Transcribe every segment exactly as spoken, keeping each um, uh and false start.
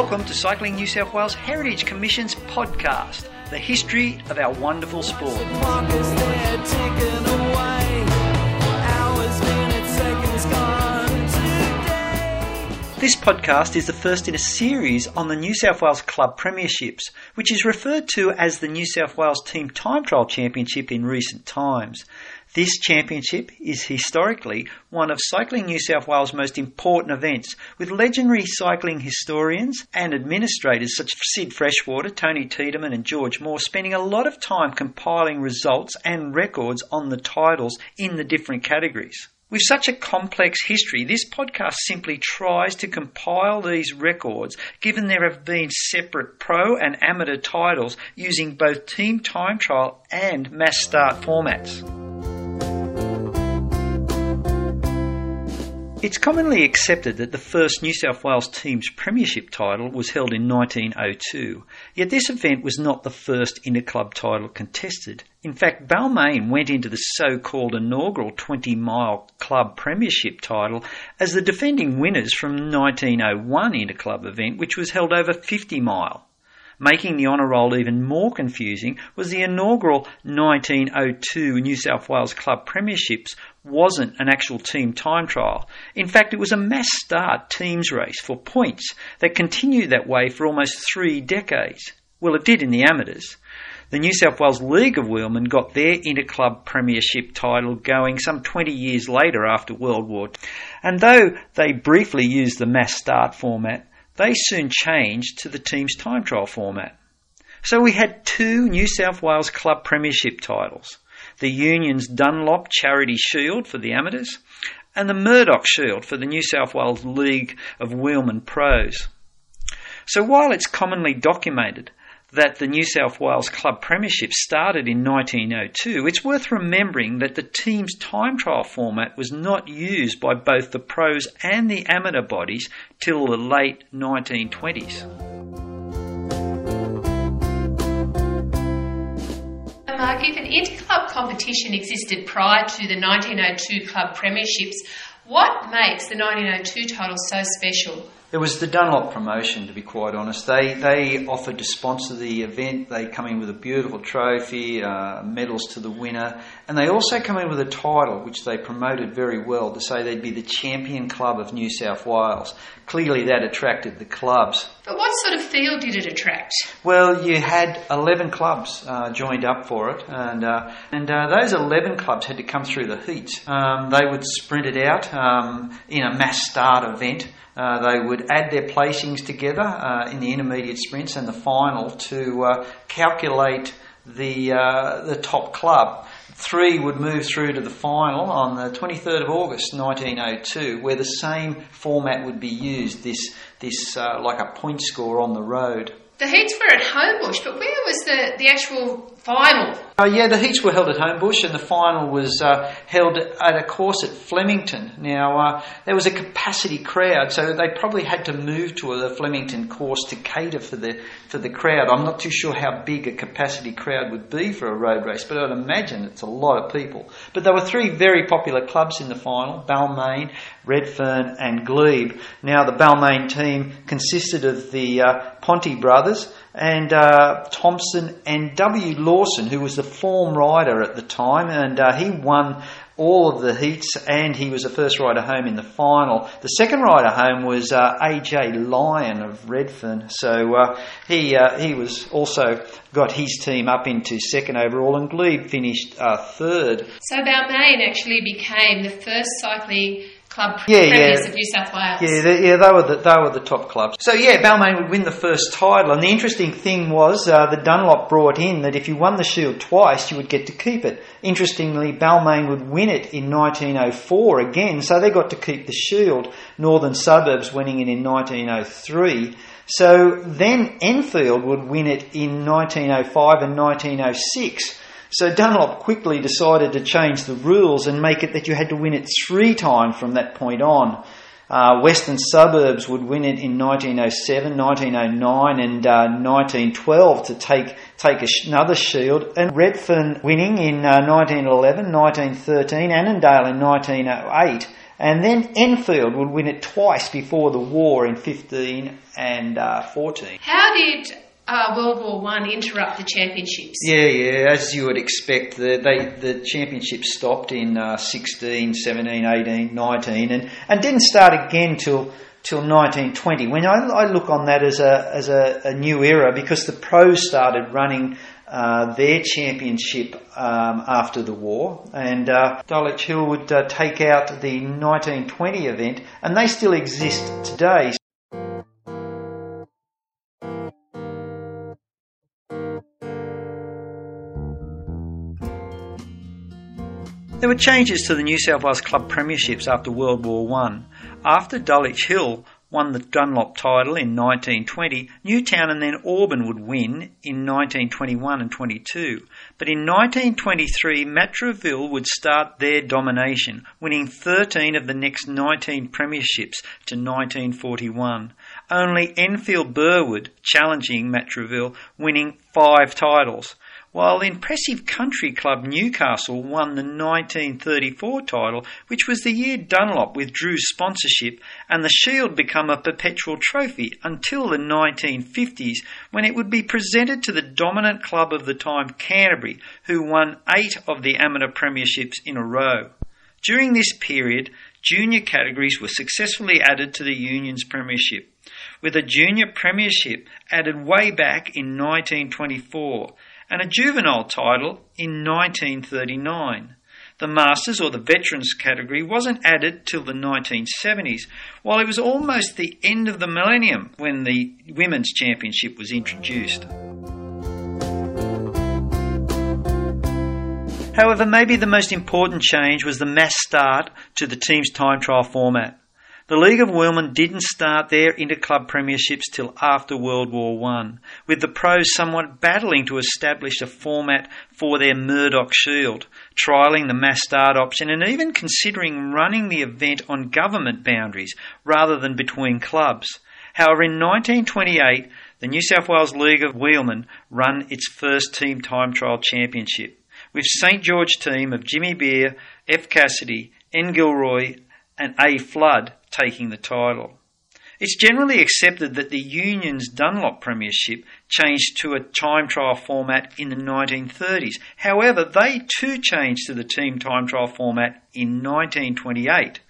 Welcome to Cycling New South Wales Heritage Commission's podcast, the history of our wonderful sport. This podcast is the first in a series on the New South Wales Club Premierships, which is referred to as the New South Wales Team Time Trial Championship in recent times. This championship is historically one of Cycling New South Wales' most important events, with legendary cycling historians and administrators such as Sid Freshwater, Tony Tiedemann and George Moore spending a lot of time compiling results and records on the titles in the different categories. With such a complex history, this podcast simply tries to compile these records, given there have been separate pro and amateur titles using both team time trial and mass start formats. It's commonly accepted that the first New South Wales team's premiership title was held in nineteen oh two, yet this event was not the first inter-club title contested. In fact, Balmain went into the so-called inaugural twenty-mile club premiership title as the defending winners from nineteen oh one inter-club event, which was held over fifty mile. Making the honour roll even more confusing was the inaugural nineteen oh two New South Wales Club Premierships wasn't an actual team time trial. In fact, it was a mass start teams race for points that continued that way for almost three decades. Well, it did in the amateurs. The New South Wales League of Wheelmen got their inter-club premiership title going some twenty years later after World War Two. And though they briefly used the mass start format, they soon changed to the team's time trial format. So we had two New South Wales club premiership titles, the Union's Dunlop Charity Shield for the amateurs and the Murdoch Shield for the New South Wales League of Wheelmen Pros. So while it's commonly documented that the New South Wales Club Premiership started in nineteen oh two, it's worth remembering that the team's time trial format was not used by both the pros and the amateur bodies till the late nineteen twenties. Mark, if an inter-club competition existed prior to the nineteen oh two Club Premierships, what makes the nineteen oh two title so special? It was the Dunlop promotion, to be quite honest. They they offered to sponsor the event. They come in with a beautiful trophy, uh, medals to the winner, and they also come in with a title, which they promoted very well, to say they'd be the champion club of New South Wales. Clearly that attracted the clubs. But what sort of field did it attract? Well, you had eleven clubs uh, joined up for it, and uh, and uh, those eleven clubs had to come through the heats. Um, they would sprint it out um, in a mass start event. Uh, they would add their placings together uh, in the intermediate sprints and the final to uh, calculate the uh, the top club. Three would move through to the final on the twenty-third of August nineteen oh two, where the same format would be used, this, this uh, like a point score on the road. The heats were at Homebush, but where was the, the actual final? Uh, yeah, the heats were held at Homebush and the final was uh, held at a course at Flemington. Now, uh, there was a capacity crowd, so they probably had to move to the Flemington course to cater for the for the crowd. I'm not too sure how big a capacity crowd would be for a road race, but I'd imagine it's a lot of people. But there were three very popular clubs in the final, Balmain, Redfern and Glebe. Now, the Balmain team consisted of the uh, Ponty brothers, and uh, Thompson and W. Lawson, who was the form rider at the time, and uh, he won all of the heats and he was the first rider home in the final. The second rider home was uh, A J Lyon of Redfern, so uh, he uh, he was also got his team up into second overall, and Glebe finished uh, third. So Balmain actually became the first cycling Club yeah, Premiers yeah. of New South Wales. Yeah, they, yeah, they were the they were the top clubs. So yeah, Balmain would win the first title, and the interesting thing was uh, the Dunlop brought in that if you won the Shield twice, you would get to keep it. Interestingly, Balmain would win it in nineteen oh four again, so they got to keep the Shield. Northern Suburbs winning it in nineteen oh three. So then Enfield would win it in nineteen oh five and nineteen oh six. So Dunlop quickly decided to change the rules and make it that you had to win it three times from that point on. Uh, Western Suburbs would win it in nineteen oh seven, nineteen oh nine and uh, nineteen twelve to take take another Shield. And Redfern winning in uh, nineteen eleven, nineteen thirteen, Annandale in nineteen oh eight. And then Enfield would win it twice before the war in fifteen and uh, fourteen. How did uh, World War One interrupt the championships? Yeah, yeah, as you would expect, the they, the championship stopped in uh, sixteen, seventeen, eighteen, nineteen, and, and didn't start again till till nineteen twenty. When I, I look on that as a as a, a new era, because the pros started running Uh, their championship um, after the war, and uh, Dulwich Hill would uh, take out the nineteen twenty event, and they still exist today. There were changes to the New South Wales Club Premierships after World War One. After Dulwich Hill won the Dunlop title in nineteen twenty, Newtown and then Auburn would win in nineteen twenty-one and twenty-two. But in nineteen twenty-three, Matraville would start their domination, winning thirteen of the next nineteen premierships to nineteen forty-one. Only Enfield Burwood, challenging Matraville, winning five titles, while impressive country club Newcastle won the nineteen thirty-four title, which was the year Dunlop withdrew sponsorship and the shield became a perpetual trophy until the nineteen fifties, when it would be presented to the dominant club of the time, Canterbury, who won eight of the amateur premierships in a row. During this period, junior categories were successfully added to the Union's premiership, with a junior premiership added way back in nineteen twenty-four, and a juvenile title in nineteen thirty-nine. The Masters or the Veterans category wasn't added till the nineteen seventies, while it was almost the end of the millennium when the Women's Championship was introduced. However, maybe the most important change was the mass start to the team's time trial format. The League of Women didn't start their inter-club premierships till after World War One, with the pros somewhat battling to establish a format for their Murdoch Shield, trialling the mass start option and even considering running the event on government boundaries rather than between clubs. However, in nineteen twenty-eight, the New South Wales League of Wheelmen run its first team time trial championship, with St George team of Jimmy Beer, F. Cassidy, N. Gilroy and A. Flood taking the title. It's generally accepted that the Union's Dunlop Premiership changed to a time trial format in the nineteen thirties. However, they too changed to the team time trial format in nineteen twenty-eight,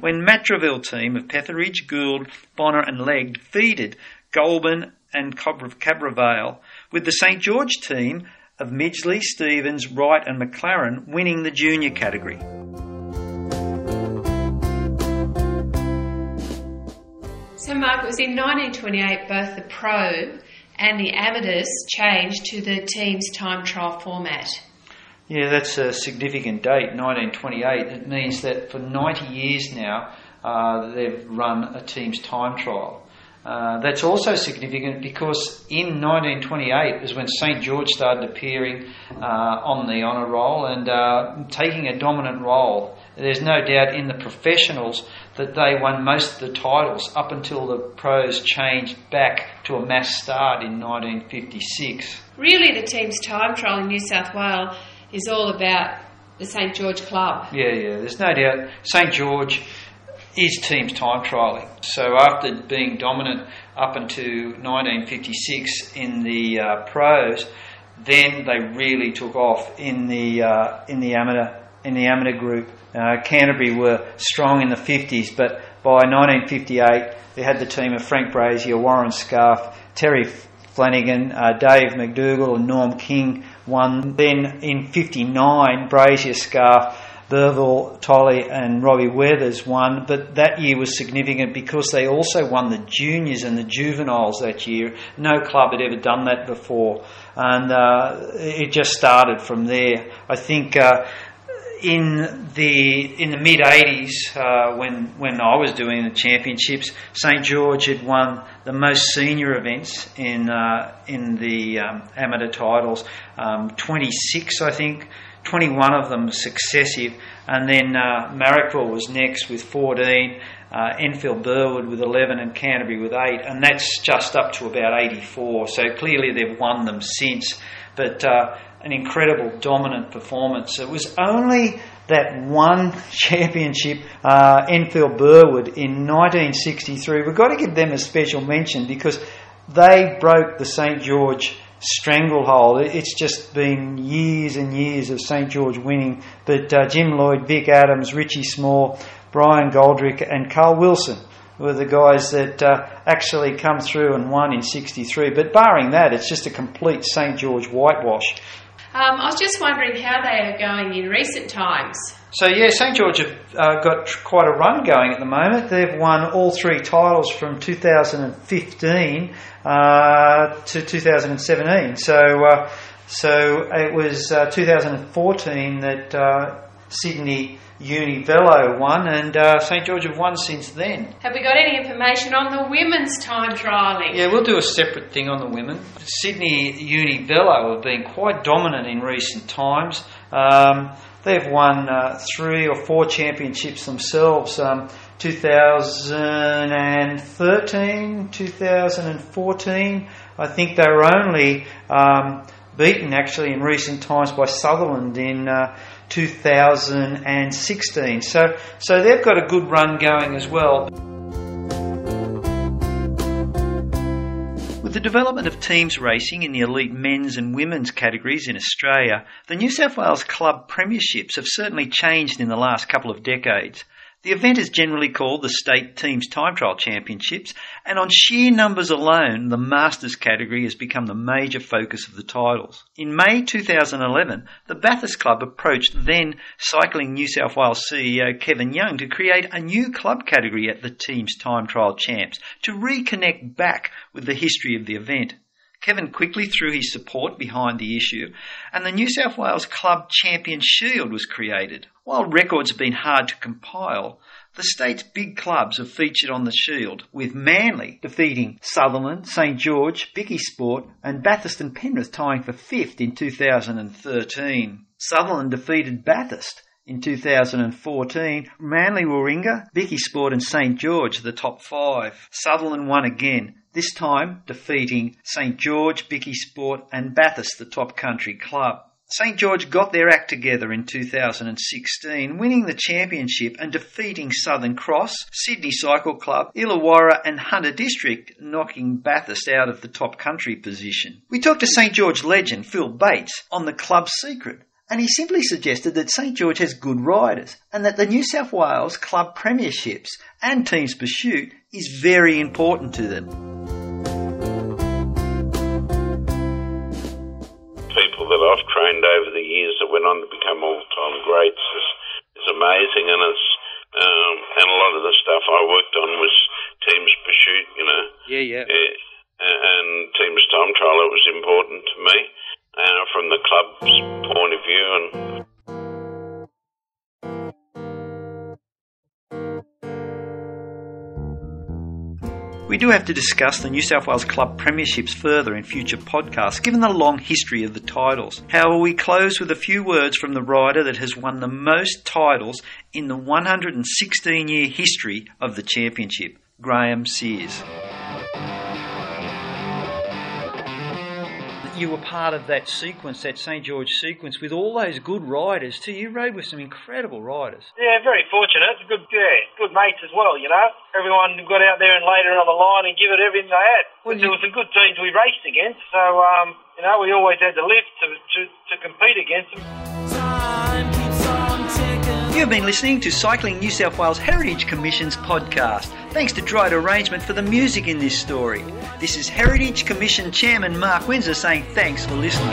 when Matraville team of Petheridge, Gould, Bonner and Legg defeated Goulburn and Cabravale, with the St George team of Midgley, Stevens, Wright and McLaren winning the junior category. So, Mark, it was in nineteen twenty-eight both the pro and the amateurs changed to the team's time trial format. Yeah, that's a significant date, nineteen twenty-eight. It means that for ninety years now uh, they've run a team's time trial. Uh, that's also significant because in nineteen twenty-eight is when St George started appearing uh, on the honour roll and uh, taking a dominant role. There's no doubt in the professionals that they won most of the titles up until the pros changed back to a mass start in nineteen fifty-six. Really, the team's time trial in New South Wales is all about the St George Club. Yeah, yeah, there's no doubt St George is team's time trialling. So after being dominant up until nineteen fifty-six in the uh, pros, then they really took off in the uh, in the amateur in the amateur group. Uh, Canterbury were strong in the fifties, but by nineteen fifty-eight they had the team of Frank Brazier, Warren Scarfe, Terry Flanagan, uh, Dave McDougall and Norm King won. Then in fifty-nine, Brazier, Scarfe, Burville, Tolley and Robbie Weathers won, but that year was significant because they also won the juniors and the juveniles that year. No club had ever done that before, and uh, it just started from there. I think... Uh, In the in the mid eighties, uh, when when I was doing the championships, St George had won the most senior events in uh, in the um, amateur titles, um, twenty-six, I think, twenty-one of them successive, and then uh, Marrickville was next with fourteen, uh, Enfield Burwood with eleven, and Canterbury with eight, and that's just up to about eighty-four. So clearly they've won them since, but. Uh, An incredible dominant performance. It was only that one championship, uh, Enfield Burwood in nineteen sixty-three. We've got to give them a special mention because they broke the St George stranglehold. It's just been years and years of St George winning, but uh, Jim Lloyd, Vic Adams, Richie Small, Brian Goldrick and Carl Wilson were the guys that uh, actually come through and won in sixty-three. But barring that, it's just a complete St George whitewash. Um, I was just wondering how they are going in recent times. So, yeah, St George have uh, got quite a run going at the moment. They've won all three titles from two thousand fifteen uh, to two thousand seventeen. So uh, so it was uh, two thousand fourteen that uh, Sydney Uni Velo won, and uh, St George have won since then. Have we got any information on the women's time trialling? Yeah, we'll do a separate thing on the women. Sydney Uni Velo have been quite dominant in recent times. Um, they've won uh, three or four championships themselves, um, two thousand thirteen, two thousand fourteen. I think they were only um, beaten actually in recent times by Sutherland in uh, two thousand sixteen. So, so they've got a good run going as well. With the development of teams racing in the elite men's and women's categories in Australia, the New South Wales club premierships have certainly changed in the last couple of decades. The event is generally called the State Teams Time Trial Championships, and on sheer numbers alone, the Masters category has become the major focus of the titles. In May two thousand eleven, the Bathurst Club approached then Cycling New South Wales C E O Kevin Young to create a new club category at the Teams Time Trial Champs to reconnect back with the history of the event. Kevin quickly threw his support behind the issue, and the New South Wales Club Champion Shield was created. While records have been hard to compile, the state's big clubs have featured on the Shield, with Manly defeating Sutherland, St George, Vicky Sport and Bathurst and Penrith tying for fifth in two thousand thirteen. Sutherland defeated Bathurst in two thousand fourteen. Manly Warringah, Vicky Sport and St George are the top five. Sutherland won again, this time defeating St George, Vicky Sport and Bathurst, the top country club. St George got their act together in two thousand sixteen, winning the championship and defeating Southern Cross, Sydney Cycle Club, Illawarra and Hunter District, knocking Bathurst out of the top country position. We talked to St George legend Phil Bates on the club's secret, and he simply suggested that St George has good riders and that the New South Wales club premierships and teams pursuit is very important to them. I've trained over the years that went on to become all-time greats is, is amazing, and it's um, and a lot of the stuff I worked on was teams pursuit, you know. Yeah, yeah. yeah. And teams time trial, it was important to me uh, from the club's point of view. And we do have to discuss the New South Wales Club Premierships further in future podcasts, given the long history of the titles. However, we close with a few words from the rider that has won the most titles in the one hundred sixteen year history of the championship, Graham Sears. You were part of that sequence, that St George sequence, with all those good riders too. You rode with some incredible riders. Yeah, very fortunate. Good, yeah, good mates as well. You know, everyone got out there and laid it on the line and give it everything they had. Well, you... There were some good teams we raced against, so um, you know, we always had to lift to to, to compete against them. Time keeps on ticking. You've been listening to Cycling New South Wales Heritage Commission's podcast. Thanks to Dryde Arrangement for the music in this story. This is Heritage Commission Chairman Mark Windsor saying thanks for listening.